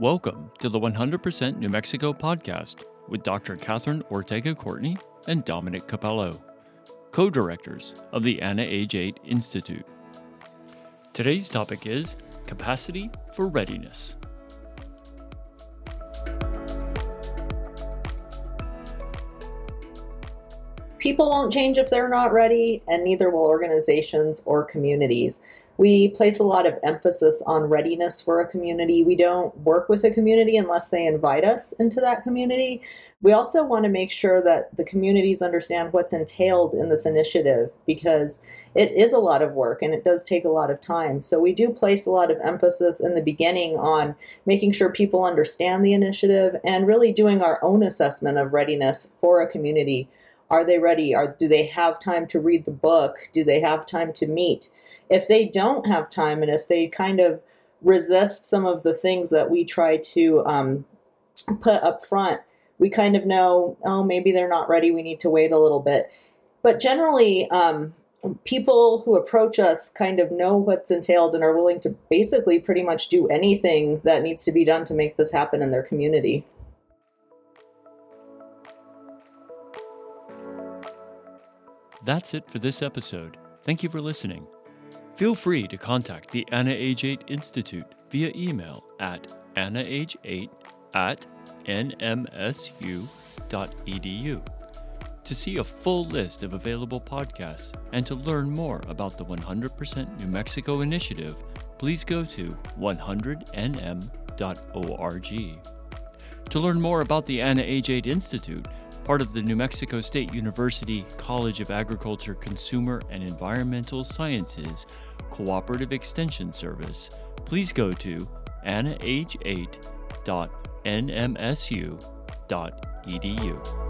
Welcome to the 100% New Mexico podcast with Dr. Catherine Ortega-Courtney and Dominic Capello, co-directors of the Anna Age 8 Institute. Today's topic is capacity for readiness. People won't change if they're not ready, and neither will organizations or communities. We place a lot of emphasis on readiness for a community. We don't work with a community unless they invite us into that community. We also want to make sure that the communities understand what's entailed in this initiative, because it is a lot of work and it does take a lot of time. So we do place a lot of emphasis in the beginning on making sure people understand the initiative and really doing our own assessment of readiness for a community. Are they ready? Do they have time to read the book? Do they have time to meet? If they don't have time, and if they kind of resist some of the things that we try to put up front, we kind of know, oh, maybe they're not ready. We need to wait a little bit. But generally, people who approach us kind of know what's entailed and are willing to basically pretty much do anything that needs to be done to make this happen in their community. That's it for this episode. Thank you for listening. Feel free to contact the Anna Age 8 Institute via email at annaage8@nmsu.edu to see a full list of available podcasts and to learn more about the 100% New Mexico Initiative. Please go to 100nm.org. To learn more about the Anna Age 8 Institute, part of the New Mexico State University College of Agriculture, Consumer and Environmental Sciences Cooperative Extension Service, please go to annaage8.nmsu.edu.